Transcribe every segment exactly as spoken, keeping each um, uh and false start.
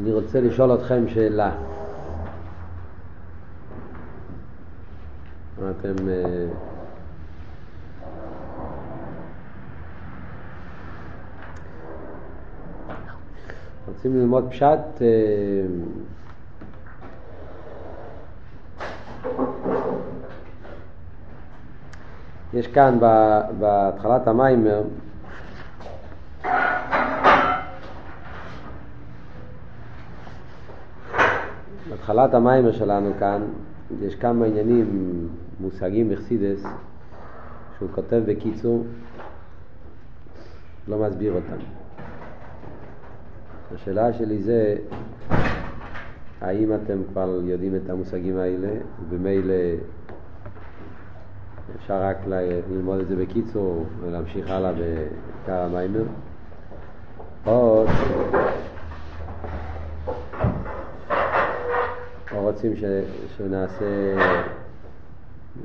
אני רוצה לשאול אתכם שאלה. אתם רוצים ללמוד פשט? יש כאן בהתחלת המיימר בהתחלת המיימר שלנו כאן יש כמה עניינים מושגים בחסידס שהוא כותב בקיצור, לא מסביר אותם. השאלה שלי זה האם אתם כבר יודעים את המושגים האלה, ובמילא אפשר רק ללמוד את זה בקיצור ולהמשיך הלאה בעיקר המיימר, או רוצים ש... שנעשה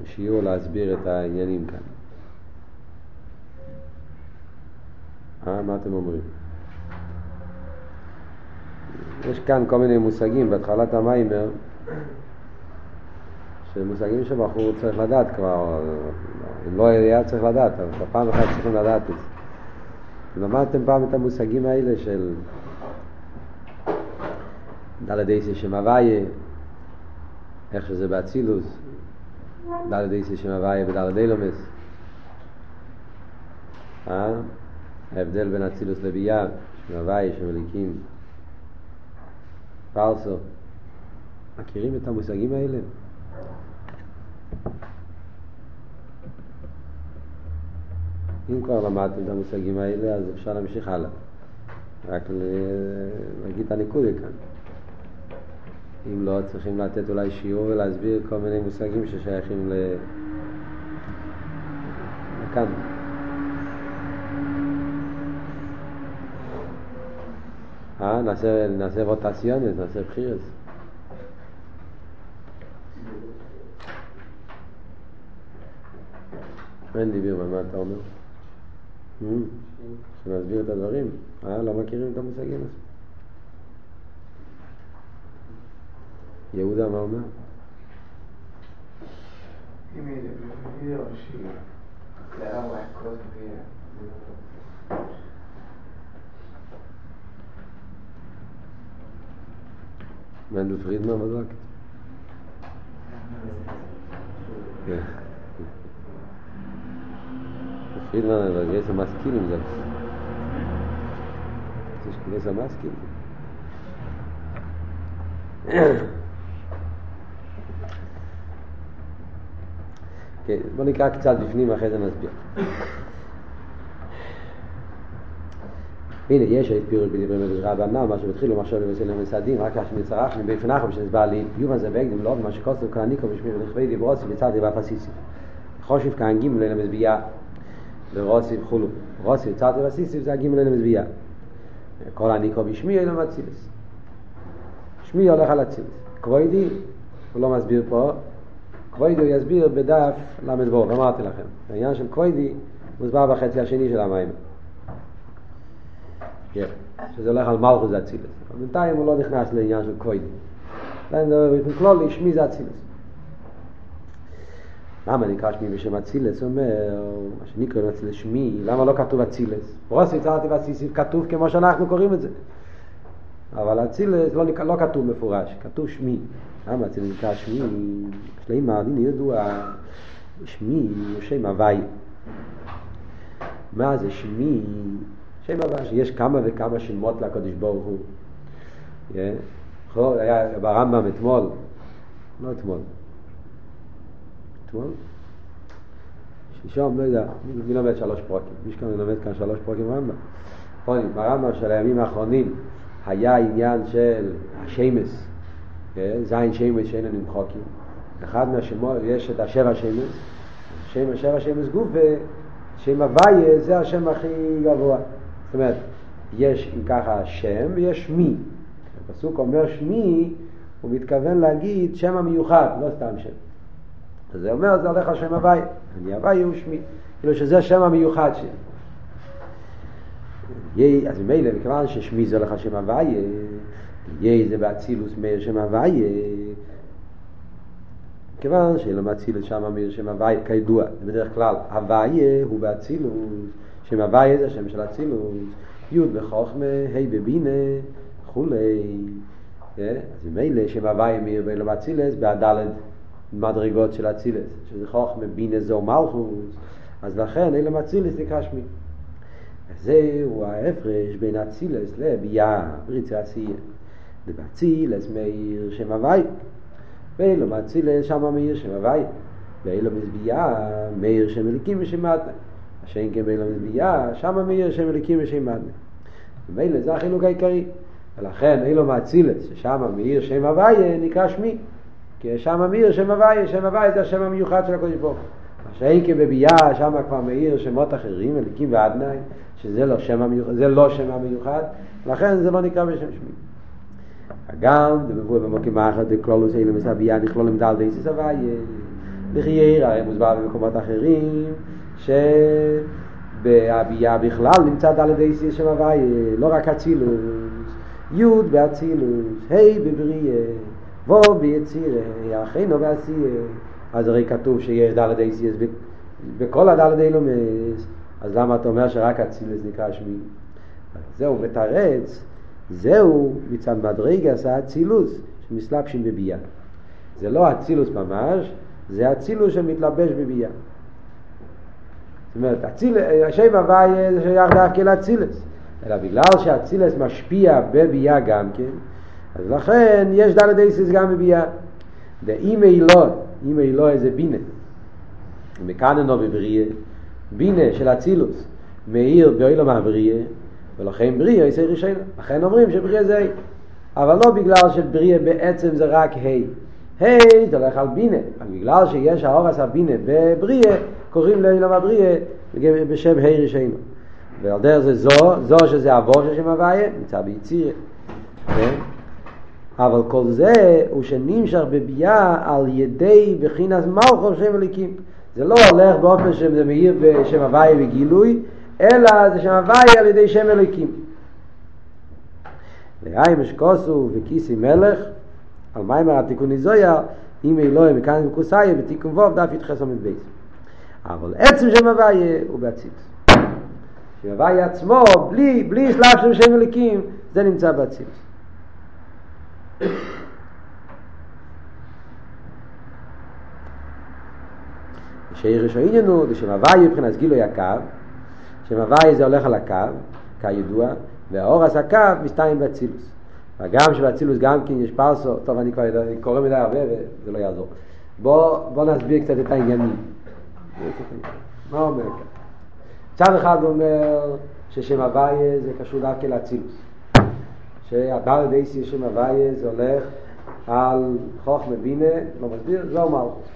שיעור להסביר את העניינים כאן. אה, מה אתם אומרים? יש כאן כל מיני מושגים בהתחלת המיימר שמושגים שבחור צריך לדעת כבר, אם לא היה צריך לדעת, אבל פעם אחת צריכים לדעת את זה. למדתם פעם את המושגים האלה של דלת איסי שמוויה, איך שזה באצילוס, דלת איסי שמוויה ודלת אילומס, אה? ההבדל בין אצילוס לבייה, שמוויה שמליקים פרסו. מכירים את המושגים האלה? אם כבר למדתם את המושגים האלה, אז אפשר להמשיך הלאה, רק להגיד את הניקוד כאן. אם לא, צריכים לתת אולי שיעור ולהסביר כל מיני מושגים ששייכים לכאן. אה, נעשה, נעשה רוטציונס, נעשה בחירס. אין דיבר, מה אתה אומר? שנסביר את הדברים. אה, לא מכירים את המושגים הזה. יהודה, מה אומר? אם ידבר ראשי, להראה מהקוד ו... מנדל פרידמן מזרק? פרידמן הרגש המסכים עם זה. יש כנס המסכים. כן, בוא נקרא קצת בפנים, אחרי זה נסביר. הנה, יש פירוש בדברי מרש רבנן, מה שמתחיל ומחשב לבשל למסעדים, רק כשמצרח מבפנחם שנסבע לי, יובה זה בגדם, לא, ומה שקוסם קרניקו בשמי ונכבי דיברוסי בצד דיבה פסיסי. חושב כאן גימל אל המזביעה, ורוסי וכולו. רוסי בצד דיבה פסיסי זה הגימל אל המזביעה. קרניקו בשמי אל המצילס. שמי הולך על הצילס. כבוידי, הוא לא מסביר פה, קווידי הוא יסביר בדף למדבור, אמרתי לכם. העניין של קווידי מוסבר בחצי השני של המים. כן, שזה הולך על מלכוס זה אצילס. אבל בינתיים הוא לא נכנס לעניין של קווידי. אני מדבר בכלול, שמי זה אצילס. למה נקרא שמי בשם אצילס? אומר, מה שנקרא אצילס שמי, למה לא כתוב אצילס? רוסי צרתי וסיסיב כתוב כמו שאנחנו קוראים את זה. אבל אצילס לא, לא כתוב מפורש, כתוב שמי. למה אצילס נקרא שמי? שלאים מעדין ידוע, שמי הוא שם הוואי. מה זה שמי? שם הוואי, יש כמה וכמה שמות לקדוש ברוך הוא. Yeah. היה ברמב"ם אתמול, לא אתמול. אתמול? שישום, לא יודע, מי לומד שלוש פרוקים? מי שכאן לומד כאן שלוש פרוקים ברמב"ם? פונים, ברמב"ם של הימים האחרונים היה עניין של השמס, זין שמס שאין לנו מחוקים. אחד מהשמות, יש את השבע שמס, שם השבע שמס גוף, ושם הוויה זה השם הכי גבוה. זאת אומרת, יש אם ככה שם ויש שמי. הפסוק אומר שמי, הוא מתכוון להגיד שם המיוחד, לא סתם שם. אז זה אומר, זה הולך השם הוויה, אני הוויה הוא שמי, כאילו שזה השם המיוחד שם. אז מילא, מכיוון ששמי זה הולך השם הוויה, יהיה זה באצילוס מאיר שם הוויה, כיוון שלמה אצילוס שם מאיר שם הוויה, כידוע, בדרך כלל הוויה הוא באצילוס, שם הוויה זה שם של אצילוס, י' בחוכמה, ה' בבינה, וכולי. אז מילא שם הוויה מאיר ולמה אצילוס, בהדלת מדרגות של אצילוס, שזה חוכמה, בינה זו מלכוס, אז לכן אלמה אצילוס נקרא שמי. זהו ההפרש בין אצילס לביאה, בריצה עשייה. דבאצילס מאיר שם הווי, ואילו מאצילס שמה מאיר שם הווי, ואילו מזביאה מאיר שם מליקים ושם עדנה. השם כן ואילו מזביאה שמה מאיר שם מליקים ושם עדנה. ואילו זה החילוק העיקרי. ולכן אילו מאצילס ששמה מאיר שם הווי נקרא שמי, כי שמה מאיר שם הווי, שם הווי זה השם המיוחד של הקודש ברוך. השם כן בביאה שמה כבר מאיר שמות אחרים מליקים ועדנה, שזה לא שם המיוחד, זה לא שם המיוחד, לכן זה לא נקרא בשם שמי. אגם, דבבוי במוקים האחד, דקלולוס אלה מסבייה, נכלול למדל די ססבייה, לחייר, הרי מוסבר במקומות אחרים, שבהבייה בכלל נמצא דל די סס שם הוויה, לא רק אצילוס, י' באצילוס, ה' בבריה, ו' ביצירה, אחינו בעשייה, אז הרי כתוב שיש דל די סס, בכל הדל די לומס, אז למה אתה אומר שרק אצילס נקרא שמי? זהו ותרץ, זהו מצד מדרגס האצילוס שמסלבשים בביאה. זה לא אצילוס ממש, זה אצילוס שמתלבש בביאה. זאת אומרת, השם הוויה זה שייך דווקא לאצילס, אלא בגלל שהאצילס משפיע בביאה גם כן, אז לכן יש דלת איסס גם בביאה. דאימי אילון, אימי אילון זה בינה, מקננו בבריה, בינה של אצילוס מאיר באילום הבריה, ולכן בריה יצא ראשון, לכן אומרים שבריה זה ה', אבל לא בגלל שבריה בעצם זה רק ה', ה' זה הולך על בינה, אבל בגלל שיש האורס הבינה בבריה קוראים לאילום הבריה בשם ה' ראשון, ועל דרך זה זו, זו שזה עבור של שם הוויה נמצא ביצירה, אבל כל זה הוא שנמשך בביאה על ידי בחינת מלכות שם הליקים. זה לא הולך באופן שזה מאיר בשם הוויה בגילוי, אלא זה שם הוויה על ידי שם אלוקים. ואי משקוסו וכיסי מלך, על מימר התיקון נזויה, אם אלוהי מכאן וכוסאיה, ותיקון ווב דף יתחס עומד בייס. אבל עצם שם הוויה הוא באצילוס. שם הוויה עצמו, בלי, בלי שלב של שם אלוקים, זה נמצא באצילוס. שירש העניינו, זה שם הוואי מבחינת גילוי הקו, שם הוואי זה הולך על הקו, כידוע, והאורס הקו מסתיים באצילוס. וגם שבאצילוס גם כן יש פרסו, טוב אני כבר אני קורא מדי הרבה וזה לא יעזור. בוא, בוא נסביר קצת את העניינים. מה אומר כאן? צד אחד אומר ששם הוואי זה קשור דווקא לאצילוס. שהדל דייסי שם הוואי זה הולך על חוכמה בינה, לא מסביר, לא מלכות.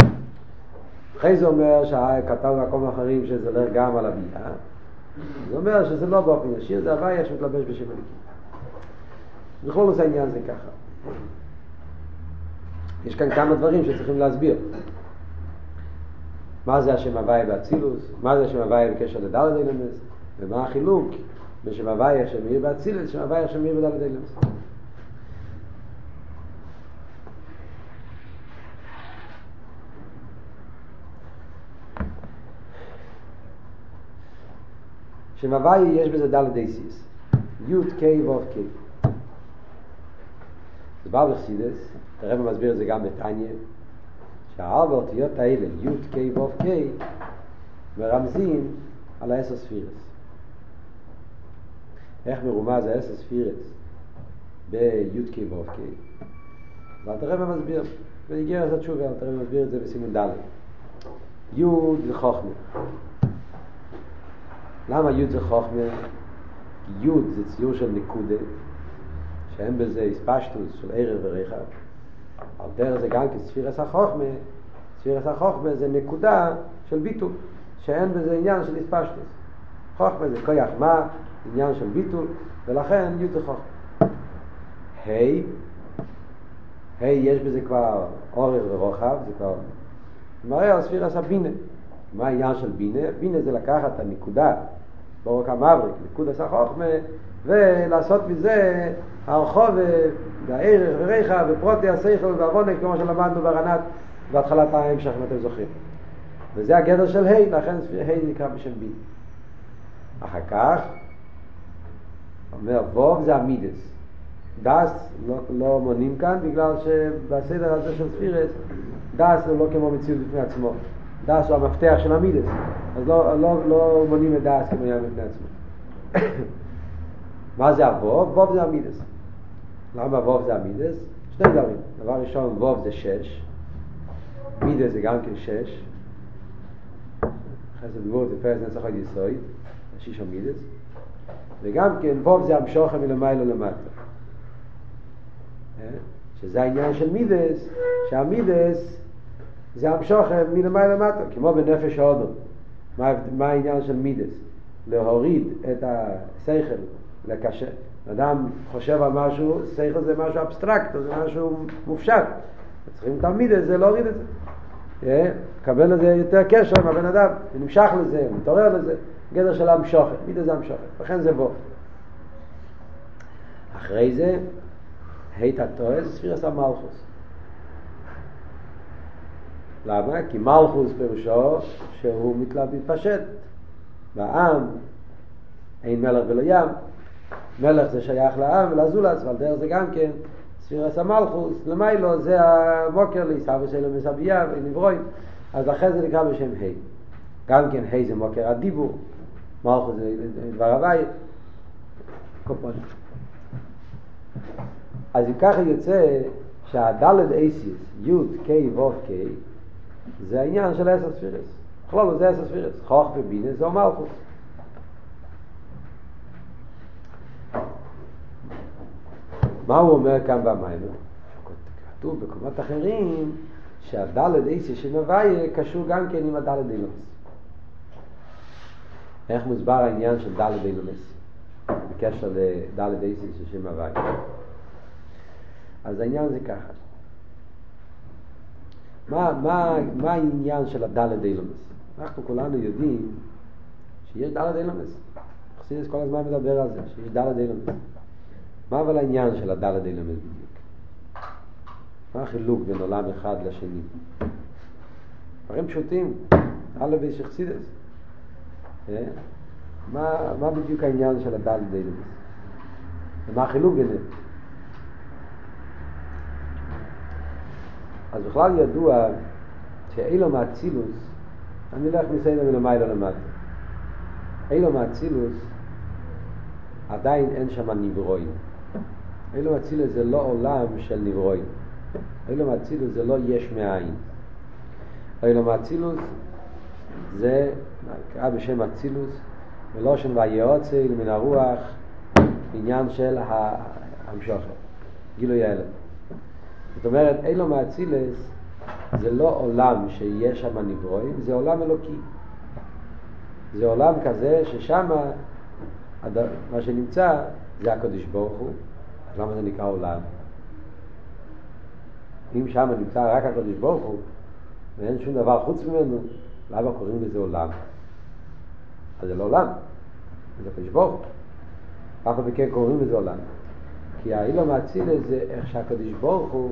אחרי זה אומר שכתב מקום אחרים שזה הולך גם על הביאה, זה אומר שזה לא באופן ישיר, זה הוויה שמתלבש בשם הליקים. בכל נושא העניין זה ככה. יש כאן כמה דברים שצריכים להסביר. מה זה השם הוויה באצילוס, מה זה השם הוויה בקשר לדלת אילמס, ומה החילוק בשם הוויה שמאיר באצילוס, שם הוויה שמאיר בדלת אילמס. שם הוואי יש בזה ד' דייסיס, י' ק' ו' ק'. זה בא בחסידס, הרב מסביר את זה גם בתניה, שהארבע אותיות האלה, י' ק' ו' ק', מרמזים על העשר ספירס. איך מרומז העשר ספירס ב-י' ק' ו' ק'? ואת הרב מסביר, ונגיע לעשות שוב, ואת הרב מסביר את זה בסימן ד'. י' זה חוכמה. למה י' זה חוכמה? י' זה ציור של נקודה, שאין בזה הספשטוס של ערב ורחב. על דרך זה גם כספירס החוכמה, ספירס החוכמה זה נקודה של ביטול, שאין בזה עניין של הספשטוס. חוכמה זה כוח מה, עניין של ביטול, ולכן י' זה חוכמה. ה' ה' יש בזה כבר עורר ורוחב, זה כבר מראה על ספירס הבינה. מה העניין של בינה? בינה זה לקחת הנקודה לא רק המבריק, נקוד עשה חוכמה, ולעשות מזה הרחוב והערך וריחה ופרוטי השכל והבונק, כמו שלמדנו ברנת בהתחלת ההמשך, אם אתם זוכרים. וזה הגדר של ה', לכן ה' נקרא בשם בי. אחר כך אומר ווב זה המידס. דס לא, לא מונים כאן בגלל שבסדר הזה של ספירס דס הוא לא כמו מציאות בפני עצמו. דס הוא המפתח של המידס, אז לא, לא, לא מונים את דס כמו ים בפני עצמו. מה זה הווב? ווב זה המידס. למה ווב זה המידס? שני דברים. דבר ראשון, ווב זה שש, מידס זה גם כן שש, חסד גבורת לפרס נצח עוד יסוי שיש המידס, וגם כן ווב זה המשוכה מלמיילו למטה, שזה העניין של מידס, שהמידס זה המשוכה מלמיילו למטה, כמו בנפש האודו. מה, מה העניין של מידס? להוריד את השכל לקשה. אדם חושב על משהו, שכל זה משהו אבסטרקט, זה משהו מופשט, צריכים תמיד את זה, להוריד את זה, קבל לזה יותר קשר עם הבן אדם, ונמשך לזה, מתעורר לזה. גדר של המשוכת, מיד זה המשוכת, לכן זה בו. אחרי זה היית התואז ספירס המלכוס. למה? כי מלכוס פירושו שהוא מתפשט בעם, אין מלך ולא ים. מלך זה שייך לעם ולזולס, ועל דרך זה גם כן ספירס המלכוס, למיילו זה המוקר ליסאבו שלו מסבייה ונברואים. אז אחרי זה נקרא בשם ה'. גם כן ה' זה מוקר הדיבור, מלכוס זה דבר הווי קופון. אז אם ככה יוצא שהדלת אסיס י' ק' ו' ק' זה העניין של עשר ספירס. בכלל זה עשר ספירס, חוך ובינה זה מלכוס. מה הוא אומר כאן במיימר? כתוב בקומות אחרים שהדלת איסי שמביא קשור גם כן עם הדלת אילונס. איך מוסבר העניין של דלת אילונס בקשר לדלת איסי שמביא? אז העניין זה ככה, מה, מה, מה העניין של הדלת אילונס? אנחנו כולנו יודעים שיש דלת אילונס, חסידס כל הזמן מדבר על זה שיש דלת אילונס. מה אבל העניין של הדלת אילונס בדיוק? מה החילוק בין עולם אחד לשני? דברים פשוטים, אלף יש חסידס. מה, מה בדיוק העניין של הדלת אילונס? ומה החילוק ביניהם? אז בכלל ידוע שאילום האצילוס, אני אלך מסיידה מלמיילו למטה. אילום האצילוס עדיין אין שם נברואים. אילום האצילוס זה לא עולם של נברואים. אילום האצילוס זה לא יש מאין. אילום האצילוס זה נקרא בשם אצילוס ולא שם ויוצא מן הרוח, עניין של המשוכת, גילוי האלם. זאת אומרת אילום האצילוס זה לא עולם שיש שם נברואים, זה עולם אלוקי, זה עולם כזה ששם מה שנמצא זה הקדוש ברוך הוא. אז למה זה נקרא עולם? אם שם נמצא רק הקדוש ברוך הוא ואין שום דבר חוץ ממנו, למה קוראים לזה עולם? אז זה לא עולם, זה הקדוש ברוך הוא. אנחנו בכלל קוראים לזה עולם כי האילום האצילוס זה איך שהקדוש ברוך הוא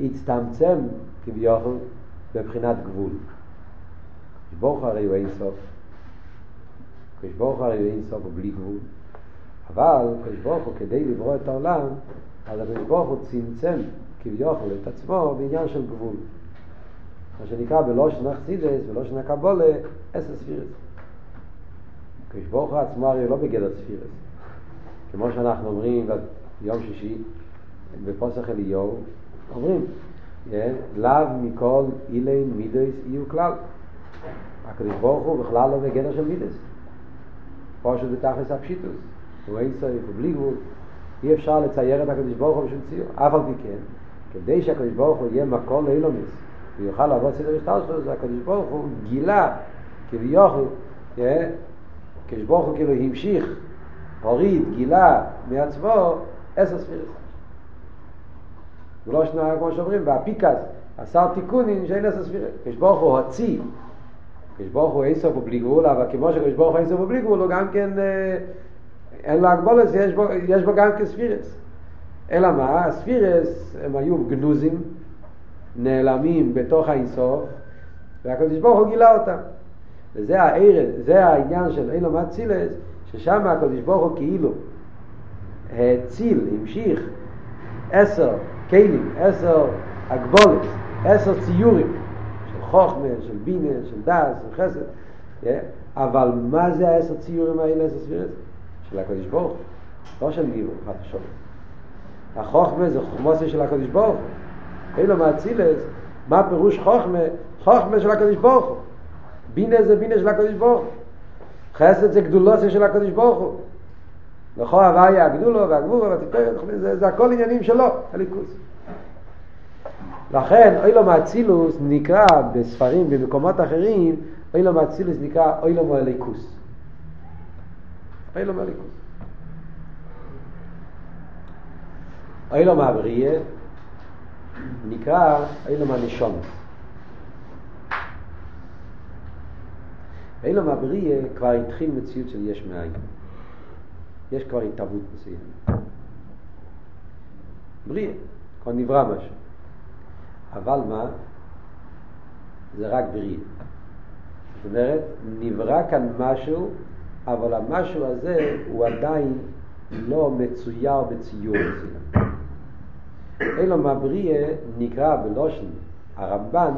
הצטמצם כביכול בבחינת גבול. הקדוש ברוך הוא הרי הוא אין סוף, הקדוש ברוך הוא הרי אין סוף ובלי גבול, אבל הקדוש ברוך הוא כדי לברוא את העולם, אז הקדוש ברוך הוא צמצם כביכול את עצמו בעניין של גבול, מה שנקרא בלושן החסידס ולושן הקבלה עשר ספירס. הקדוש ברוך הוא עצמו הרי לא בגדר ספירס, כמו שאנחנו אומרים ביום שישי בפוסח אליהו, אומרים לאו מכל אילין מידס יהיו כלל. הקדוש ברוך הוא בכלל לא בגדר של מידס, פשוט בתכלס הפשיטוס הוא אין סוף ובלי גבול. אי אפשר לצייר את הקדוש ברוך הוא בשום ציור. אף על פי כן, כדי שהקדוש ברוך הוא יהיה מקור לאילומס ויוכל לעבוד סדר השטר שלו, זה הקדוש ברוך הוא גילה כביכול, הקדוש ברוך הוא כאילו המשיך, הוריד, גילה מעצמו עשר ספירס. ולא שנראה כמו שאומרים והפיקס עשר תיקונים שאין עשר ספירס. הקדוש ברוך הוא הוציא כשברוך הוא אינסוף הוא בלי גבול, אבל כמו שכשברוך הוא אינסוף הוא בלי גבול, הוא גם כן אין לו הגבולת, יש בו, יש בו גם כספירס. אלא מה? הספירס הם היו גנוזים, נעלמים בתוך האינסוף, והקדוש ברוך הוא גילה אותם. וזה העיר, זה העניין של אילום הצילס, ששם הקדוש ברוך הוא כאילו הציל, המשיך עשר קיילים, עשר הגבולת, עשר ציורים של חוכמה, של בינה, של דעת, של חסד. אבל מה זה העשר ציורים האלה, עשר ספירס? של הקדוש ברוך, לא של גיבור, חד ושוב. החוכמה זה חוכמוסי של הקדוש ברוך. אילום הצילס, מה פירוש חוכמה? חוכמה של הקדוש ברוך הוא. בינה זה בינה של הקדוש ברוך הוא. חסד זה גדולוסי של הקדוש ברוך הוא. לכו הוויה הגדולו והגבורה והתפארת, זה, זה הכל עניינים שלו, הליכוס. לכן אילום האצילוס נקרא בספרים במקומות אחרים, אילום האצילוס נקרא אילום הליכוס. אילום הליכוס. אילום הבריה נקרא אילום הנשומה. אילום הבריה כבר התחיל מציאות של יש מאין. יש כבר התאבות מסוימת. בריא, כבר נברא משהו. אבל מה? זה רק בריא. זאת אומרת, נברא כאן משהו, אבל המשהו הזה הוא עדיין לא מצויר בציור מסוים. אילום הבריה נקרא בלושן הרמב"ן,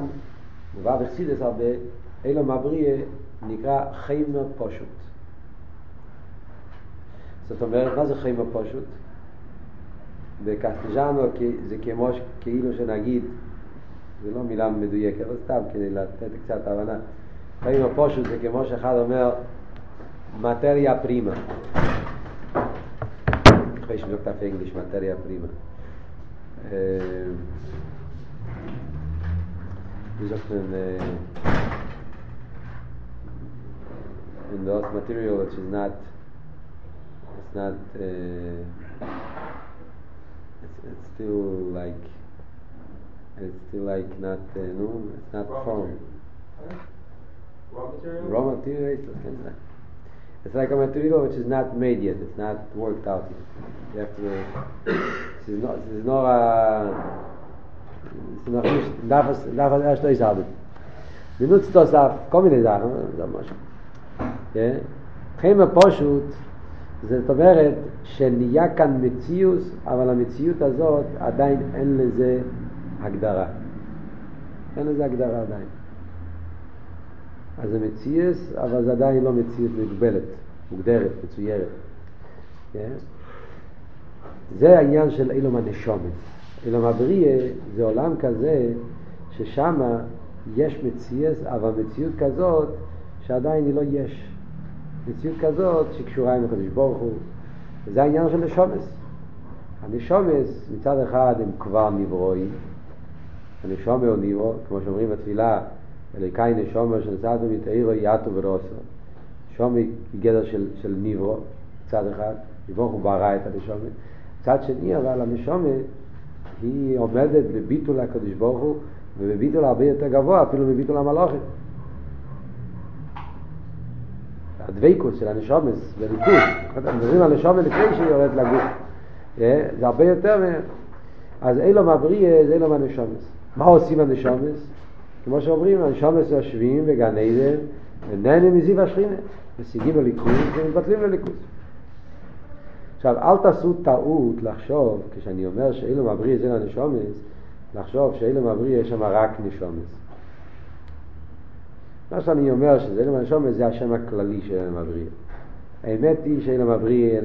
מובא בחסידות הרבה, אילום הבריה נקרא חומר פשוט. זאת אומרת, מה זה חומר פשוט? בקסטיג'אנו זה כמו כאילו שנגיד, זה לא מילה מדויקת, אבל סתם כדי לתת קצת הבנה. חומר פשוט זה כמו שאחד אומר מטריה פרימה. אחרי שנוק תפה אנגליש, מטריה פרימה. In those material which is not it's not uh, it's, it's still like it's still like not uh, no it's not form raw material raw material it's like, it's like a material which is not made yet, it's not worked out yet. You have to this is not this is not a it's not darf darf erst euch haben benutzt das auf kommende Sachen da mal. חומר פשוט זאת אומרת שנהיה כאן מציאות, אבל המציאות הזאת עדיין אין לזה הגדרה, אין לזה הגדרה עדיין. אז זה מציאות, אבל זה עדיין לא מציאות מוגבלת, מוגדרת, מצוירת. זה העניין של אילום הנשומת. אילום הבריה זה עולם כזה ששם יש מציאות, אבל מציאות כזאת שעדיין היא לא יש. מציאות כזאת שקשורה עם הקדוש ברוך הוא. וזה העניין של נשומס. הנשומס מצד אחד הם כבר נברואים, הנשומס הוא נברוא, כמו שאומרים בתפילה, אליקאי נשומס שנצאתו מתאירו יאטו ורוסו. נשומס היא גדר של, של נברוא, מצד אחד, ברוך הוא ברא את הנשומס. מצד שני, אבל הנשומס היא עומדת בביטול הקדוש ברוך הוא, ובביטול הרבה יותר גבוה, אפילו בביטול המלאכים. הדוויקות של הנשומס בליכוז, אנחנו מדברים על נשומס לפני שהיא יורדת לגוף, זה הרבה יותר. אז אילום הבריה זה אילום הנשומס. מה עושים הנשומס? כמו שאומרים, הנשומס יושבים בגן עדן ונהנים מזיו השכינה, משיגים לליכוז ומתבטלים לליכוז. עכשיו, אל תעשו טעות לחשוב, כשאני אומר שאילום הבריה זה אילום הנשומס, לחשוב שאילום הבריה יש שם רק נשומס. מה שאני אומר שזה אילום הנשומת זה השם הכללי של אילום הבריה. האמת היא שאילום הבריה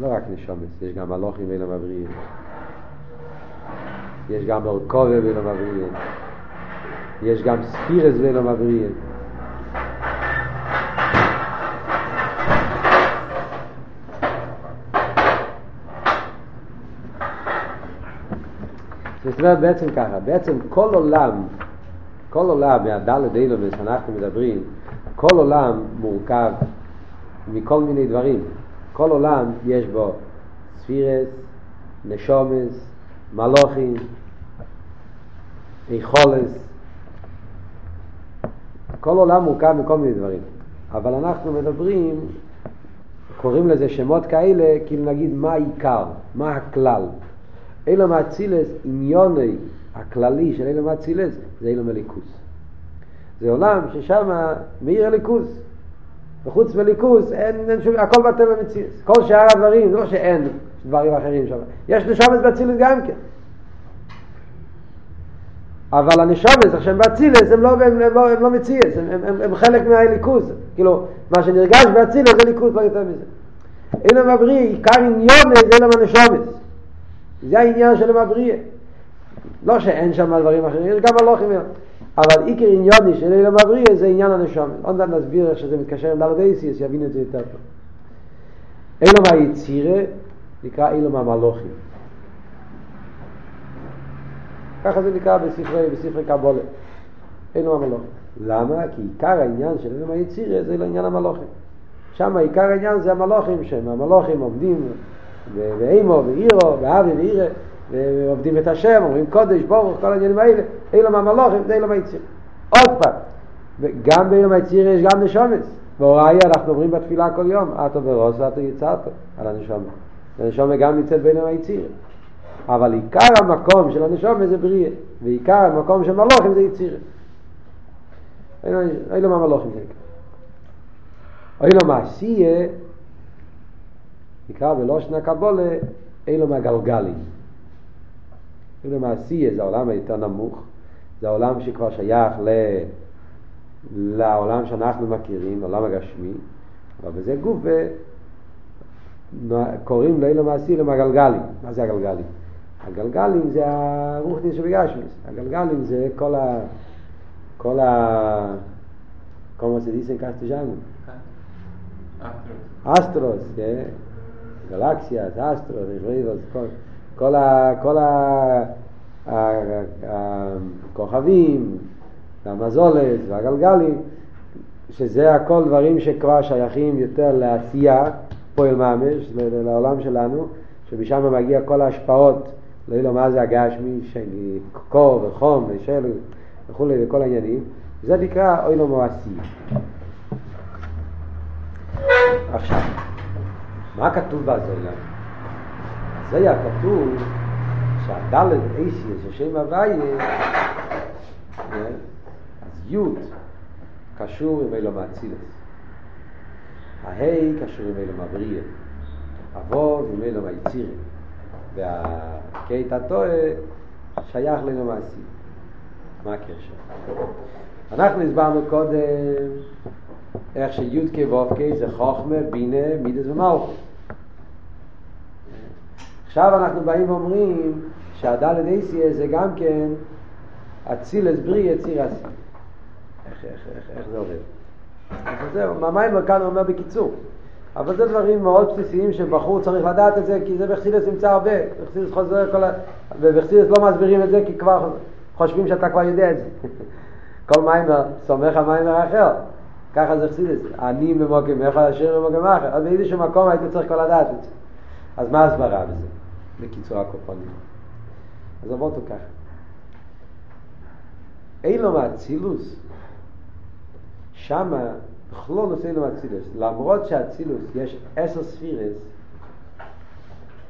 לא רק נשומת, יש גם מלאכים באילום הבריה, יש גם מרכובה באילום הבריה, יש גם ספירס באילום הבריה. זאת אומרת בעצם ככה, בעצם כל עולם כל עולם, מהדלת אילום שאנחנו מדברים, כל עולם מורכב מכל מיני דברים. כל עולם יש בו ספירס, נשומס, מלאכים, איכולס, כל עולם מורכב מכל מיני דברים, אבל אנחנו מדברים, קוראים לזה שמות כאלה, כאילו נגיד מה העיקר, מה הכלל. אילם האצילס, עניוני הכללי של אילם האצילס, זה אילם הליכוס. זה עולם ששם מאיר הליכוס. וחוץ מליכוס, אין, אין שום, הכל בטל במציאות. כל שאר הדברים, זה לא שאין דברים אחרים שם. יש נשמת באצילס גם כן. אבל הנשמת, עכשיו באצילס, הם לא, הם, הם, הם לא מציאות, הם, הם, הם, הם חלק מהליכוס. כאילו, מה שנרגש באצילס זה ליכוס, לא יותר מזה. אילם הבריא, עיקר עניון זה אילם הנשמת. זה העניין של המבריא. לא שאין שם דברים אחרים, יש גם הלוחים. אבל עיקר עניוני של אילם הבריא זה עניין הנשמת. עוד מעט נסביר איך שזה מתקשר עם דרדייסיס, יבין את זה יותר טוב. אילם היצירה נקרא אילם המלוכים. ככה זה נקרא בספרי, בספרי קבולה. אילם המלוכים. למה? כי עיקר העניין של אילם היצירה זה עניין המלוכים. שם העיקר העניין זה המלוכים, שם המלוכים עובדים ואימו ואירו ואבי ואירה ועובדים את השם, אומרים קודש, ברוך, כל העניינים האלה. אילם המלוכים זה אילם היציר. עוד פעם, גם באילם היציר יש גם נשומץ. בהוראי אנחנו אומרים בתפילה כל יום, אתו ברוסו, אתו יצאתו, על הנשומץ. הנשומץ גם נמצאת באילם היציר. אבל עיקר המקום של הנשומץ זה בריאה, ועיקר המקום של מלוכים זה יציר. אילם המלוכים זה עיקר. אילם העשייה, נקרא בלושן הקבולה, אילם הגלגלים. אילם העשייה זה העולם היותר נמוך, זה העולם שכבר שייך ל... לעולם שאנחנו מכירים, העולם הגשמי, אבל בזה גוף קוראים לאילם העשייה אילם הגלגלים. מה זה הגלגלים? הגלגלים זה הרוחנין שבגשמי. הגלגלים זה כל ה... כל ה... כל מה שדיסן קסטג'אנו. אסטרוס. אסטרוס, כן. גלקסיה, אסטרוס, כל... כל ה... כל ה... הכוכבים, המזולת והגלגלים, שזה הכל דברים שכבר שייכים יותר לעשייה, פועל ממש, לעולם שלנו, שמשם מגיע כל ההשפעות, לא יודע מה זה הגשמי, שני, קור וחום ושל וכו' וכל העניינים, זה נקרא אוי לא מועשי. עכשיו, מה כתוב בזויה? זה היה כתוב שהדלת איסיה של שם הוויה, אז יוד קשור עם אילום האצילס, ההי קשור עם אילום הבריא, הוו עם אילום היצירה, והקית התועה שייך לאילום האצילס. מה הקשר? אנחנו הסברנו קודם איך שיוד כבובקי זה חוכמה, בינה, מידס ומלכות. עכשיו אנחנו באים ואומרים שהדלת איסיה זה גם כן אצילס בריא יציר עשי. איך, איך, איך, איך זה עובד? אז זהו, מהמיימר כאן אומר בקיצור. אבל זה דברים מאוד בסיסיים שבחור צריך לדעת את זה, כי זה בחסילס נמצא הרבה. בחסילס חוזר כל ה... ובחסילס לא מסבירים את זה כי כבר חושבים שאתה כבר יודע את זה. כל מיימר סומך על מיימר אחר. ככה זה חסילס. אני ממוקם אחד, השיר ממוקם אחר. אז באיזשהו מקום הייתי צריך כבר לדעת את זה. אז מה הסברה בזה? בקיצור הקופונים. אז עבור אותו ככה. אילום האצילוס, שמה, בכלול נושא אילום האצילוס, למרות שהאצילוס יש עשר ספירס,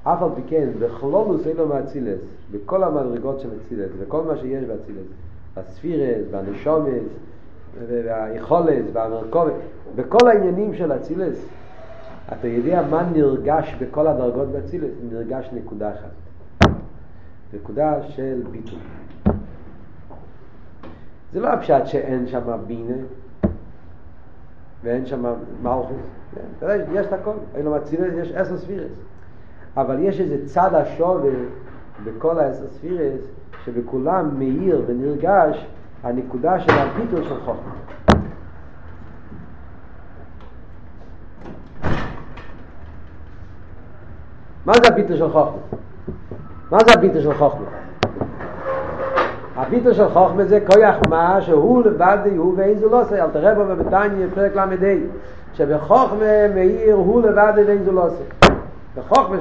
אבל בכן, בכלול נושא אילום האצילוס, בכל המדרגות של האצילוס, וכל מה שיש באצילוס, הספירס, והנשומס, והיכולס, והמרכובת, בכל העניינים של האצילוס, אתה יודע מה נרגש בכל הדרגות באצילוס? נרגש נקודה אחת. נקודה של ביטוי. זה לא הפשט שאין שם בינה ואין שם מלכות. יש את הכל. אילום האצילס יש עשר ספירס. אבל יש איזה צד השווה בכל העשר ספירס שבכולם מאיר ונרגש הנקודה של הביטוי של חוכמה. מה זה הביטוי של חוכמה? מה זה הביטוי של חוכמה? הביטוי של חוכמה זה כוח מה שהוא לבד הוא ואין זו לא עושה. אל תראה בו בבטניה פרק למדי שבחוכמה מאיר הוא לבד ואין זו לא עושה. בחוכמה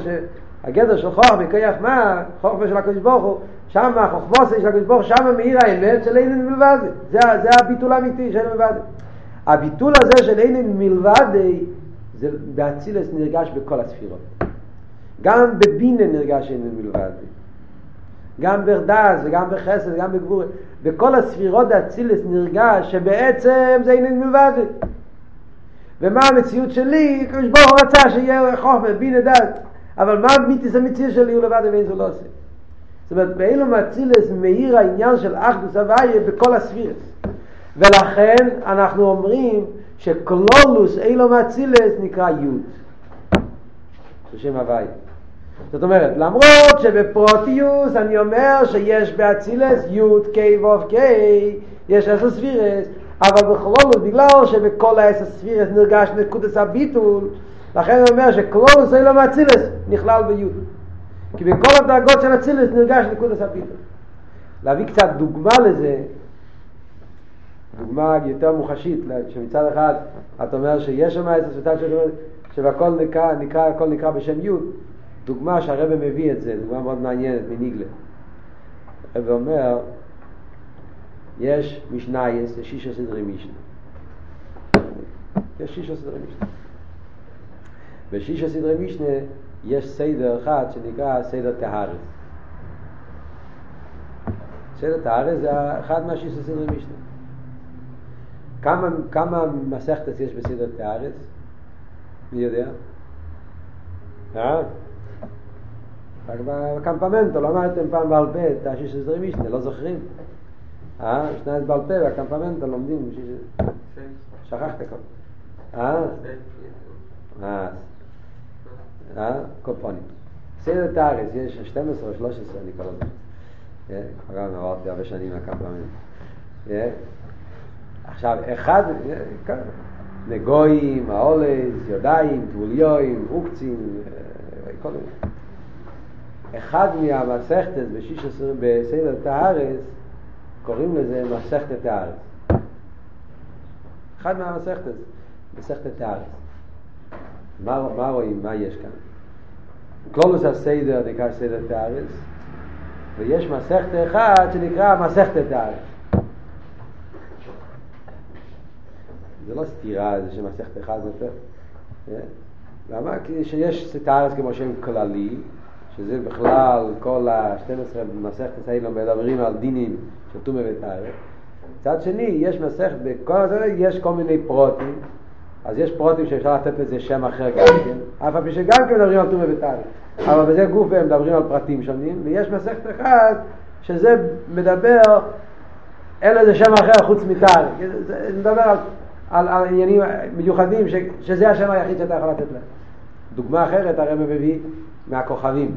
הגדר של חוכמה כיח מה? חוכמה של הקדוש ברוך הוא, שם החוכמה של הקדוש ברוך הוא, שם מאיר האמת של אינן מלבד. זה, זה הביטול האמיתי של מלבד. הביטול הזה של אינן מלבד, זה באצילס נרגש בכל הספירות. גם בבינה נרגש אינן מלבד. גם ברדס וגם בחסד וגם בגבורה. בכל הספירות האצילס נרגש שבעצם זה אינן מלבד. ומה המציאות שלי? הקדוש ברוך הוא רצה שיהיה חוכמה, בינה דעת. אבל מה הביטי זה מציר שלי הוא לבד ואין זה לא עושה. זאת אומרת, באילו מצילס מאיר העניין של אחדוס הוויה בכל הספירס. ולכן אנחנו אומרים שקלולוס אילו מצילס נקרא יוד. בשם הוויה. זאת אומרת, למרות שבפרוטיוס אני אומר שיש באצילס יוד, קיי ואוף קיי, יש עשר ספירס, אבל בכלולוס, בגלל שבכל העשר ספירס נרגש נקודת הביטול, לכן הוא אומר שכלולוס אילו מאצילס נכלל ביוד. כי בכל הדרגות של אצילס נרגש נקודת הביטול. להביא קצת דוגמה לזה, דוגמה יותר מוחשית, שמצד אחד אתה אומר שיש שם עשר ספירס, שבכל נקרא, נקרא, הכל נקרא בשם יוד. דוגמה שהרבא מביא את זה, דוגמה מאוד מעניינת מניגלה. הרבא אומר, יש משנה, יש שישה סדרי משנה. יש שישה סדרי משנה. בשישה סדרי משנה יש סדר אחד שנקרא סדר תהרס. סדר תהרס זה אחד מהשישה סדרי משנה. כמה, כמה מסכתס יש בסדר תהרס? מי יודע? אה? רק בקמפמנטו, לא אמרתם פעם בעל פה את השישה סדרי משנה, לא זוכרים? אה? שניים בעל פה והקמפמנטו לומדים בשישה... שכחת כבר. אה? אה? אה? קופונים. סדר תארס, יש שתים עשרה או שלוש עשרה, אני כבר לא יודע. כבר גם עברתי הרבה שנים מהקמפמנטו. עכשיו, אחד... נגויים, העולז, יודעים, טבוליויים, רוקצים, כל מיני. אחד מהמסכתת ב-שש עשרה בסדר תהרס קוראים לזה מסכת תהרס. אחד מהמסכתת מסכת תהרס. מה, מה רואים? מה יש כאן? כלולוס הסדר נקרא סדר תהרס ויש מסכת אחד שנקרא מסכת תהרס. זה לא סתירה, זה שמסכת אחד יותר. למה? כי שיש תהרס כמו שם כללי שזה בכלל כל ה-שתים עשרה מסכת האלה מדברים על דינים של תומה ותארה. מצד שני, יש מסכת, בכל הזה יש כל מיני פרוטים, אז יש פרוטים שאפשר לתת לזה שם אחר גם כן, אף פעם שגם כן מדברים על תומה ותארה. אבל בזה גוף הם מדברים על פרטים שונים, ויש מסכת אחת שזה מדבר, אין לזה שם אחר חוץ מתארה. זה מדבר על, על, על עניינים מיוחדים ש, שזה השם היחיד שאתה יכול לתת להם. דוגמה אחרת הרי מביא מהכוכבים.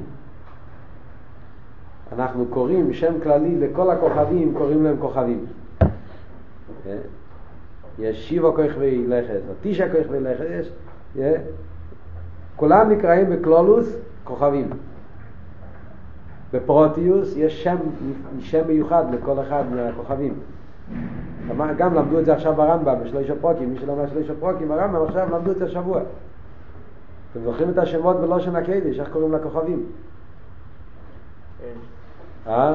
אנחנו קוראים שם כללי לכל הכוכבים, קוראים להם כוכבים. יש שבע כוכבי לכת, או תשע כוכבי לכת, יש. כולם נקראים בכלולוס כוכבים. בפרוטיוס יש שם, שם מיוחד לכל אחד מהכוכבים. גם למדו את זה עכשיו ברמב"ם, בשלושה פרקים, מי שלא אומר שלושה פרקים ברמב"ם, עכשיו למדו את זה שבוע. אתם זוכרים את השמות בלושן הקדש, איך קוראים לכוכבים? אה?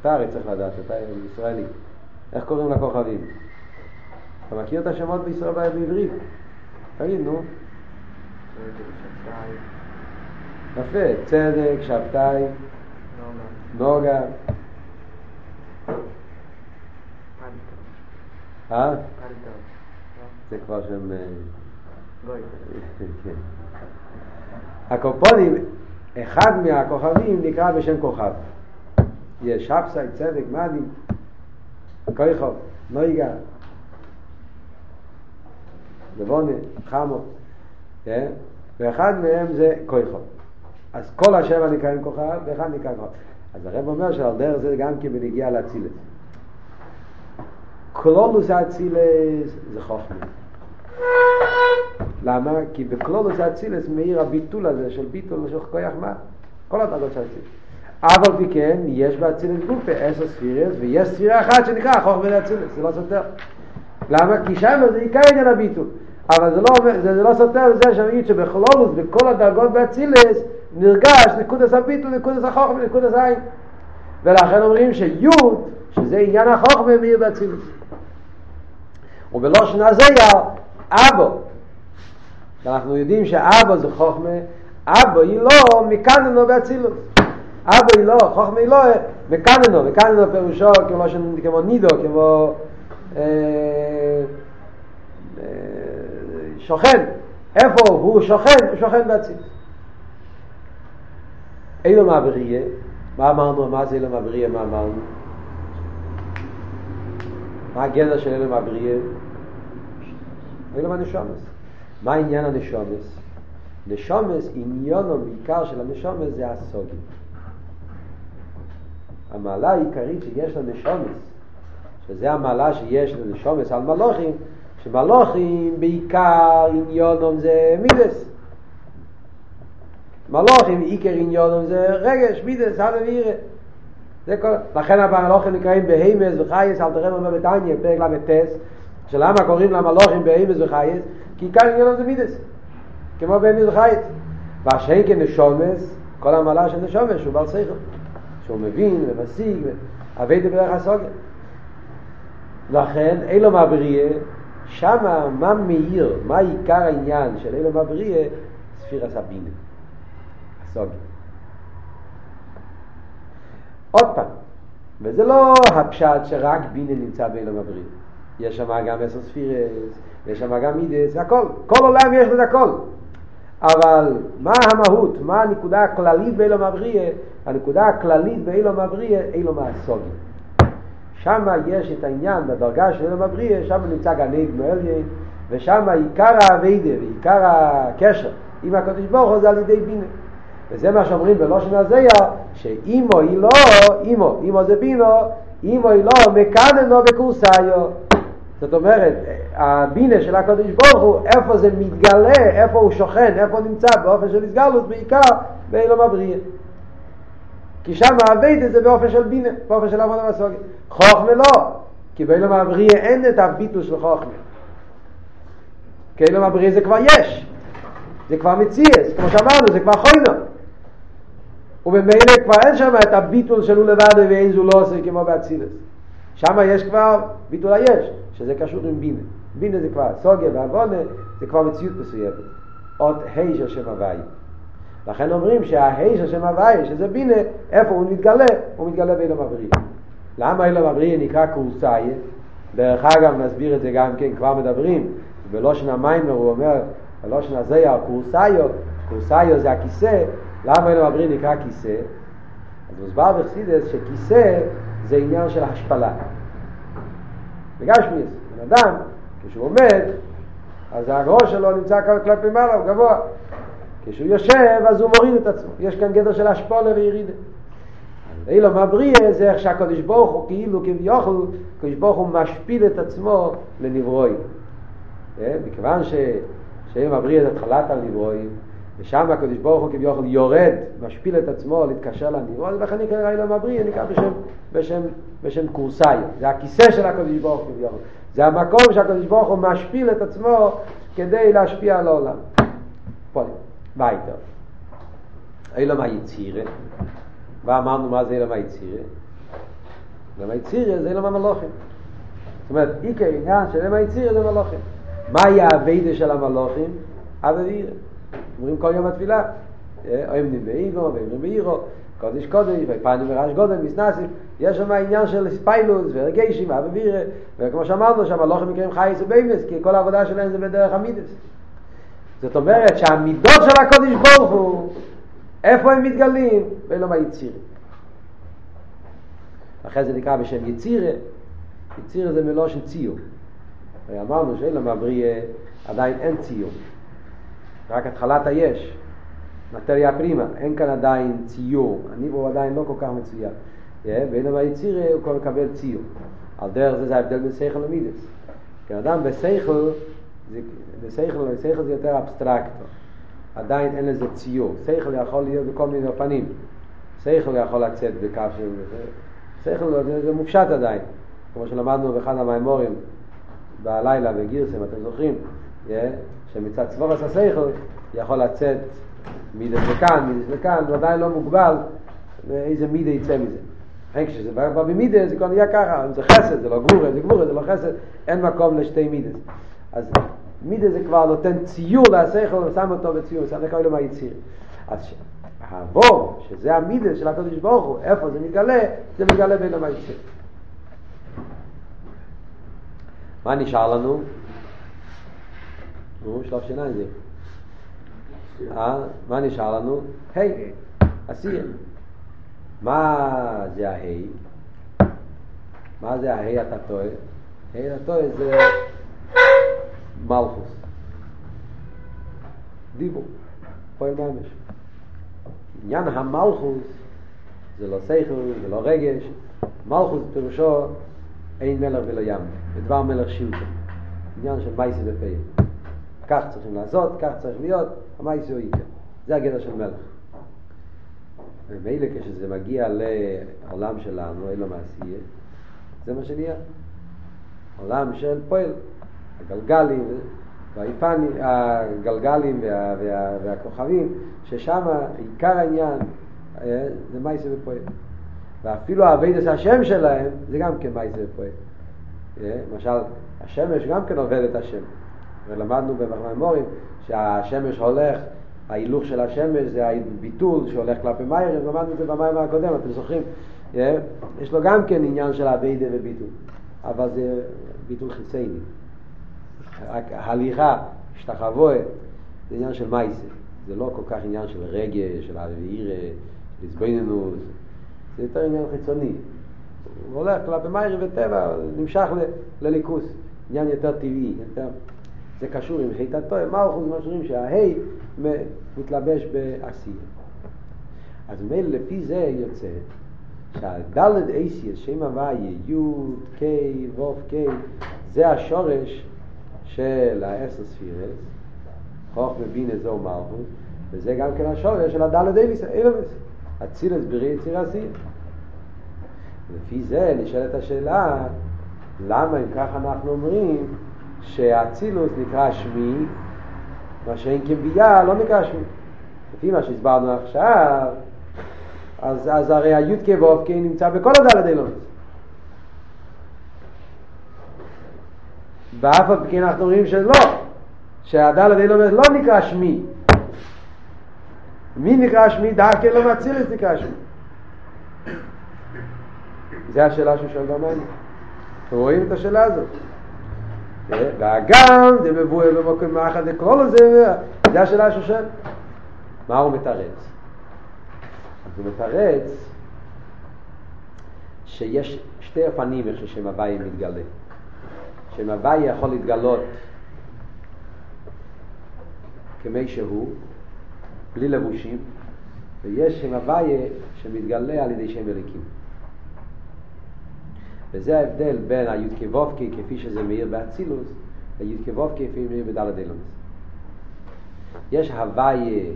אתה הרי צריך לדעת, אתה ישראלי. איך קוראים לכוכבים? אתה מכיר את השמות בישראל בעברית? תגיד, נו. יפה, צדק, שבתאי, נוגה. אה? זה כבר שם... הקופונים, אחד מהכוכבים נקרא בשם כוכב. יש שבסאי, צדק, מאדים, כוכב, נויגה, לבונה, חמו, ואחד מהם זה כוכב. אז כל השבע נקראים כוכב ואחד נקרא כוכב. אז הרב אומר שעל דרך זה גם כן בנגיעה לאצילס. כלולוס האצילס זה חוכמה. למה? כי בכלולוס האצילס מאיר הביטול הזה של ביטול של כוח מה? כל הדרגות של האצילס. אבל פי כן, יש באצילס גופה עשר ספירס ויש ספירה אחת שנקרא חוכמה האצילס, זה לא סותר. למה? כי שם זה עיקר עניין הביטול. אבל זה לא, זה, זה לא סותר, זה שאני אגיד שבכלולוס, בכל הדרגות באצילס, נרגש נקודס הביטול, נקודס החוכמה, נקודס העין. ולכן אומרים שיוד, שזה עניין החוכמה, מאיר באצילות. ובלושן הזיה, אבו. אנחנו יודעים שאבו זה חוכמה, אבו היא לא מקננו באצילות. אבו היא לא, חוכמה היא לא מקננו, מקננו פירושו כמו, כמו נידו, כמו אה, אה, שוכן. איפה הוא שוכן? הוא שוכן באצילות. אילו מעבריה, מה אמרנו? מה זה אילו מעבריה? מה אמרנו? מה הגדר של אילו מעבריה? אילו מהנשומס. מה עניין הנשומס? נשומס, עניון המעיקר של הנשומס זה הסוגי. המעלה העיקרית שיש לנשומס, שזה המעלה שיש לנשומס על מלוכים, שמלוכים בעיקר עניונם זה מידס. מלוכים עיקר עניונם זה רגש, מידס, הלב וירא. זה כל... לכן המלוכים נקראים בהימס וחייס, אל תראה מה בתניא, פרק למתס, שלמה קוראים למלוכים בהימס וחייס? כי עיקר עניונם זה מידס, כמו בהימס וחייס. והשם כן נשומס, כל המעלה של נשומס, שהוא בעל שכל, שהוא מבין ומשיג, עבד דברך הסוגיה. לכן, אילו מעבריה, שמה מה מאיר, מה עיקר העניין של אילו מעבריה? ספירס הבינה. סוגי. עוד פעם, וזה לא הפשט שרק בינה נמצא באילום הבריא. יש שם גם עשר ספירס, יש שם גם מידס, הכל. כל עולם יש לזה הכל. אבל מה המהות, מה הנקודה הכללית באילום הבריא? הנקודה הכללית באילום הבריא, אילום הסוגי. שם יש את העניין בדרגה של אילום הבריא, שם נמצא גני גמליה, ושם עיקר העבודה ועיקר הקשר עם הקדוש ברוך הוא זה על ידי בינה. וזה מה שאומרים בלושן הזיה, שאימו היא לא, אימו, אימו זה בינו, אימו היא לא, מקננו בקורסאיו. זאת אומרת, הבינה של הקדוש ברוך הוא, איפה זה מתגלה, איפה הוא שוכן, איפה הוא נמצא, באופן של הסגלות, בעיקר באילום הבריא. כי שם העבד את זה באופן של בינה, באופן של עבודה בסוגיה. חוכמה לא, כי באילום הבריא אין את הביטול של חוכמה. כי באילום הבריא זה כבר יש, זה כבר מציאס, כמו שאמרנו, זה כבר חוינו. ובמילא כבר אין שם את הביטול שלו לבד ואין זו לא עושה כמו באצילס. שם יש כבר ביטול היש, שזה קשור עם בינה. בינה זה כבר סוגיה והבונה, זה כבר מציאות מסוימת. עוד היי של שם הוואי. לכן אומרים שההי של שם הוואי, שזה בינה, איפה הוא מתגלה? הוא מתגלה באילום הבריא. למה אילום הבריא נקרא קורסאי? דרך אגב נסביר את זה גם כן, כבר מדברים. בלושן המיימר הוא אומר, בלושן הזה הקורסאיו, קורסאיו זה הכיסא, למה אילום הבריא נקרא כיסא? אז מוסבר בחסידס שכיסא זה עניין של השפלה. בגשמיס, בן אדם, כשהוא עומד, אז הראש שלו נמצא כלפי מעלה, הוא גבוה. כשהוא יושב, אז הוא מוריד את עצמו. יש כאן גדר של השפלה וירידה. אילום הבריא זה איך שהקדוש ברוך הוא כאילו כביכול, הקדוש ברוך הוא משפיל את עצמו לנברואי. מכיוון שאילום הבריא זה התחלת הנברואי, ושם הקדוש ברוך הוא כביכול יורד, משפיל את עצמו, להתקשר לנברא, ולכן נקרא אילום הבריא, נקרא בשם, בשם, בשם קורסאי. זה הכיסא של הקדוש ברוך הוא כביכול. זה המקום שהקדוש ברוך הוא משפיל את עצמו כדי להשפיע על העולם. פה, מה איתו? אילום היצירה. ואמרנו מה זה אילום היצירה? אילום היצירה זה אילום המלוכים. זאת אומרת, עיקר עניין של אילום היצירה זה מלוכים. מהי העבודה של המלוכים? עבודה ויראה. אומרים כל יום התפילה, אוהמנים באיבו, ואימרים באירו, קודש קודש, ואיפנים ורעש גודל, מסנסים, יש שם העניין של ספיילוס ורגשים, אבא וירא, וכמו שאמרנו שם, לא מכירים חייס ובאמס, כי כל העבודה שלהם זה בדרך המידס. זאת אומרת שהמידות של הקודש ברוך הוא, איפה הם מתגלים? באילום היצירה. אחרי זה נקרא בשם יצירה, יצירה זה מלא של ציור. אמרנו שאילום הבריא עדיין אין ציור. רק התחלת היש, מטריה פרימה, אין כאן עדיין ציור, הניברו עדיין לא כל כך מצוין. ואילום היצירה הוא כבר מקבל ציור. על דרך זה זה ההבדל בין שכל למידס. כי אדם בשכל, בשכל זה יותר אבסטרקט, עדיין אין לזה ציור. שכל יכול להיות בכל מיני אופנים. שכל יכול לצאת בקו של... שכל זה מופשט עדיין. כמו שלמדנו באחד המיימורים, בלילה בגירסם, אתם זוכרים? שמצד צבור הססייכל יכול לצאת מידה לכאן, מידה לכאן, הוא עדיין לא מוגבל איזה מידה יצא מזה. אין כשזה בא במידה, זה כבר נהיה ככה, זה חסד, זה לא גבורה, זה גבורה, זה לא חסד, אין מקום לשתי מידות. אז מידה זה כבר נותן ציור להסייך, הוא שם אותו בציור, שם לך אילו מה יציר. אז העבור, שזה המידה של הקודש ברוך הוא, איפה זה מתגלה, זה מתגלה בין מה יציר. מה נשאר לנו? נו, שלב שיניים זה. מה נשאר לנו? היי, עשיר. מה זה ההי? מה זה ההי התתוי? ההי התתוי זה מלכוס. דיבור, פועל ממש. עניין המלכוס זה לא שכל, זה לא רגש. מלכוס פירושו אין מלך ולא ים. בדבר מלך שיעוטה. עניין של מייסי בפייל. כך צריכים לעשות, כך צריך להיות, המייסי הוא איקר. זה הגדר של מלך. ומילא כשזה מגיע לעולם שלנו, אלו מעשייה, זה מה שנהיה. עולם של פועל. הגלגלים, והאיפני, הגלגלים וה, וה, והכוכבים, ששם עיקר העניין זה מייסי ופועל. ואפילו העבודת השם שלהם זה גם כן מייסי ופועל. למשל, השמש גם כן עובד את השם. ולמדנו במאמרים שהשמש הולך, ההילוך של השמש זה הביטול שהולך כלפי מאיר, למדנו את זה במים הקודם, אתם זוכרים? יש לו גם כן עניין של הבידה וביטול, אבל זה ביטול חיצייני. ההליכה, השתחבוה, זה עניין של מייסה, זה לא כל כך עניין של רגש, של אוויר, של הזבנינוס, זה יותר עניין חיצוני. הוא הולך כלפי מאיר וטבע, נמשך לליכוס, עניין יותר טבעי, יותר... זה קשור עם חיתתו, מה אנחנו משאירים שההי מתלבש בעשייה. אז מילא לפי זה יוצא שהדלת עשייה, שם הוויה, יוד, קי, ווב, קי, זה השורש של העשר ספירס, חוך מבין איזו מלכות, וזה גם כן השורש של הדלת עשייה, הצילס ברי יציר עשייה. לפי זה נשאלת השאלה, למה אם כך אנחנו אומרים, שהצילוס נקרא שמי, מה שאין כבייה לא נקרא שמי. לפי מה שהסברנו עכשיו, אז, אז הרי היוד כבוב כי נמצא בכל הדלת אלוהים. ואף על פי אנחנו רואים שלא, שהדלת אלוהים לא נקרא שמי. מי נקרא שמי? דאקה לא מצילוס נקרא שמי. זו השאלה ששואל גם אני. אתם רואים את השאלה הזאת? והגם זה מבואה במקום מאחד לכל הזה, זה השאלה השושן. מה הוא מתרץ? אז הוא מתרץ שיש שתי הפנים איך ששם הוואי מתגלה. שם הוואי יכול להתגלות כמי שהוא, בלי לבושים, ויש שם הוואי שמתגלה על ידי שם מליקים. וזה ההבדל בין היוד כבובקי כפי שזה מאיר באצילוס ליוד כבובקי כפי מאיר בדלת אלוהים. יש הוויה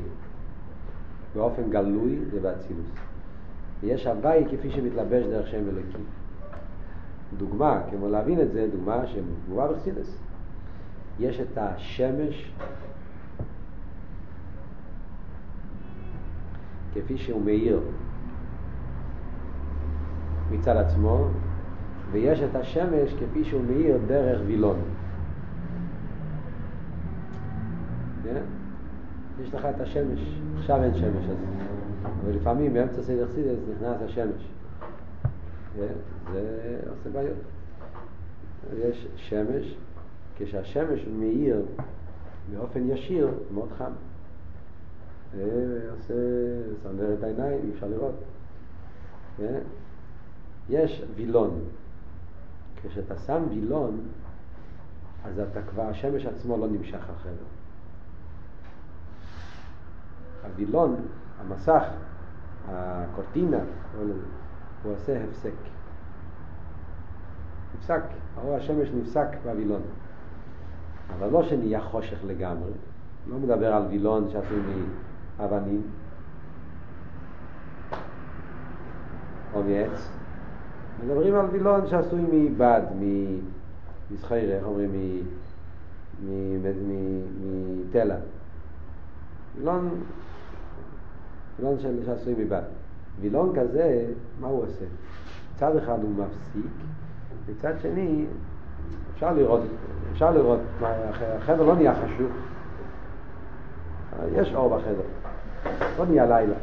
באופן גלוי זה באצילוס, ויש הוויה כפי שמתלבש דרך שם אלוקים. דוגמה, כמו להבין את זה, דוגמה שמובא בחסידות, יש את השמש כפי שהוא מאיר מצד עצמו, ויש את השמש כפי שהוא מאיר דרך וילון. יש לך את השמש, עכשיו אין שמש הזה, אבל לפעמים באמצע סדר סידס נכנס השמש, זה עושה בעיות. יש שמש, כשהשמש מאיר באופן ישיר מאוד חם, ועושה סנדר את העיניים, אי אפשר לראות. יש וילון, כשאתה שם וילון, אז אתה כבר, השמש עצמו לא נמשך אחריו. הוילון, המסך, הקורטינה, הוא עושה הפסק. נפסק, האור השמש נפסק בוילון. אבל לא שנהיה חושך לגמרי, לא מדבר על וילון שעשוי מאבנים או מעץ. מדברים על וילון שעשוי מבד, מסחיירה, איך אומרים, מתלה. וילון וילון שעשוי מבד. וילון כזה, מה הוא עושה? צד אחד הוא מפסיק, מצד שני אפשר לראות, אפשר לראות, החדר לא נהיה חשוך, יש אור בחדר, לא נהיה לילה.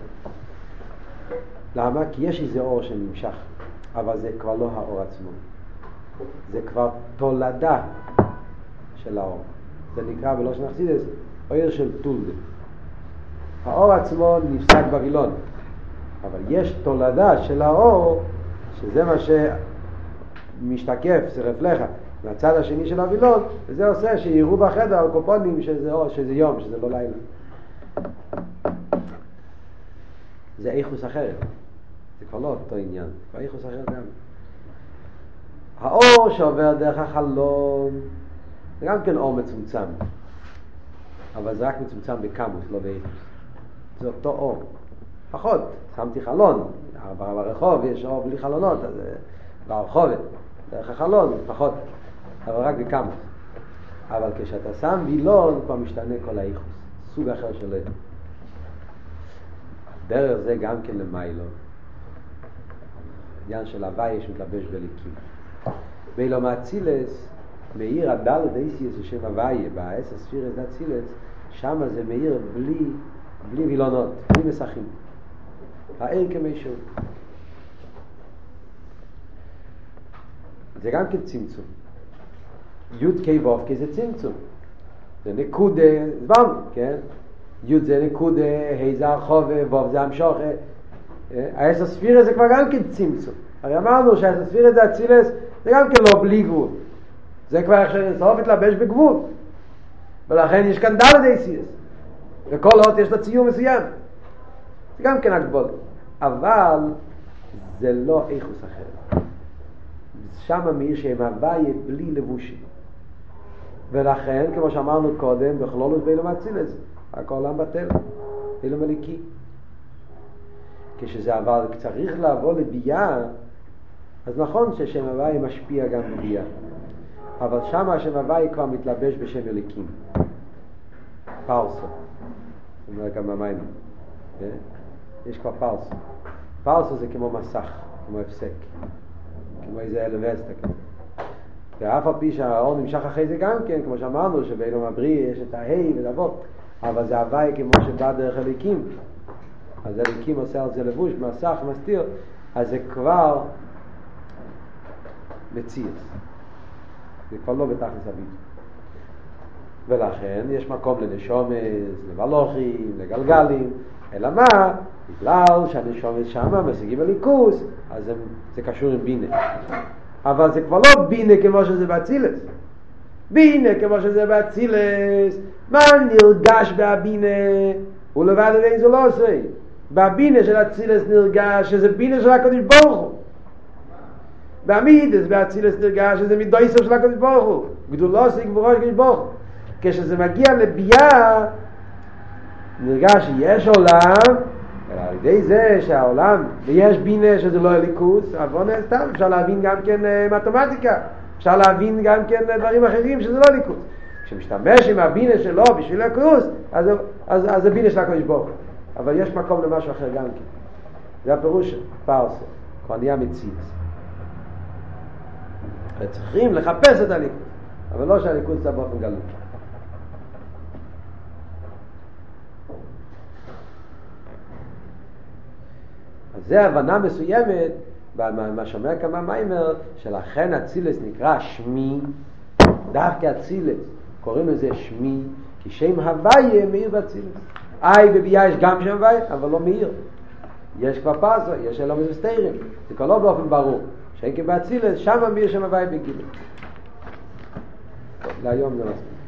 למה? כי יש איזה אור שנמשך, אבל זה כבר לא האור עצמו, זה כבר תולדה של האור. זה נקרא בלא שנחסידס אור של תולדה. האור עצמו נפסק בבילון, אבל יש תולדה של האור, שזה מה שמשתקף, זה רפלחה לצד השני של הבילון, וזה עושה שיראו בחדר הקופונים שזה אור, שזה יום, שזה לא לילה. זה איכוס אחרת, זה כבר לא אותו עניין, זה איכוס אחרת גם. האור שעובר דרך החלום זה גם כן אור מצומצם, אבל זה רק מצומצם בקמוס, לא באיכוס. זה אותו אור. פחות, שמתי חלון, ברחוב יש אור בלי חלונות, אז ברחוב, דרך החלון, פחות, אבל רק בקמוס. אבל כשאתה שם וילון, כבר משתנה כל האיכוס, סוג אחר של איכוס. דרך זה גם כן למיילו, עניין של הווי שמתלבש בליקים. מילום האצילס, מאיר הדלת איסיס זה שם הווי, בעשר ספירס דאצילס, שם זה מאיר בלי, בלי וילונות, בלי מסכים. העיר כמישהו. זה גם כן צמצום. י' קי ו' קי זה צמצום. זה נקודה, זבם, כן? יוד זה נקודה, ה' זה הרחובה, ו' זה המשוכה. העשר ספירה זה כבר גם כן צמצום. הרי אמרנו שהעשר ספירה זה הצילס, זה גם כן לא בלי גבול. זה כבר איך שנסוף התלבש בגבול. ולכן יש כאן דלת איסיס. וכל עוד יש לה ציור מסוים. זה גם כן הגבול. אבל זה לא איכוס אחרת. שם המאיר שהם הוויה בלי לבושים. ולכן, כמו שאמרנו קודם, בכלולות בין המצילס. הכל עולם בטל, אלו מליקי. כשזה עבר, צריך לעבור לבייה, אז נכון ששם הוואי משפיע גם בבייה, אבל שם השם הוואי כבר מתלבש בשם מליקים. פרסו, זאת אומרת גם במים, יש כבר פרסו. פרסו זה כמו מסך, כמו הפסק, כמו איזה אלווסטה כזה. ואף על פי שהאור נמשך אחרי זה גם כן, כמו שאמרנו שבאלו מבריא יש את ההי ולבות, אבל זה הוואי כמו שבא דרך הליקים. אז הליקים עושה על זה לבוש, מסך, מסתיר, אז זה כבר מציץ, זה כבר לא בתכלס הביט. ולכן יש מקום לנשומס, לבלוחים, לגלגלים, אלא מה? בגלל שהנשומס שם משיגים הליכוס, אז זה, זה קשור עם בינה, אבל זה כבר לא בינה כמו שזה באצילס. בינה כמו שזה באצילס, מה נרגש בהבינה? הוא לבד לבין זה לא עושה. בהבינה של אצילס נרגש שזה בינה של הקדוש ברוך הוא. בעמידס באצילס נרגש שזה מדויסו של הקדוש ברוך הוא. גדולו עושה גבורו של הקדוש ברוך הוא. כשזה מגיע לבייה, נרגש שיש עולם, אלא על ידי זה שהעולם, ויש בינה שזה לא הליכוס, אבל נעשתם, אפשר להבין גם כן מתמטיקה. אפשר להבין גם כן דברים אחרים שזה לא ליכוס. כשמשתמש עם הבינה שלו בשביל הקרוס, אז, אז, אז הבינה שלה כבר ישבור. אבל יש מקום למשהו אחר גם כן. זה הפירוש פרסו, כבר נהיה מציץ. צריכים לחפש את הליכוס, אבל לא שהליכוס זה באופן גלוי. אז זה הבנה מסוימת, מה שאומר כמה מיימר, שלכן הצילס נקרא שמי, דווקא הצילס, קוראים לזה שמי, כי שם הוויה מאיר בצילס. איי בבייה יש גם שם הוויה, אבל לא מאיר. יש כבר פסו, יש אלו מסתירים, זה כבר לא באופן ברור. שאין כבצילס, שם מאיר שם הוויה בגילוי. להיום זה מספיק.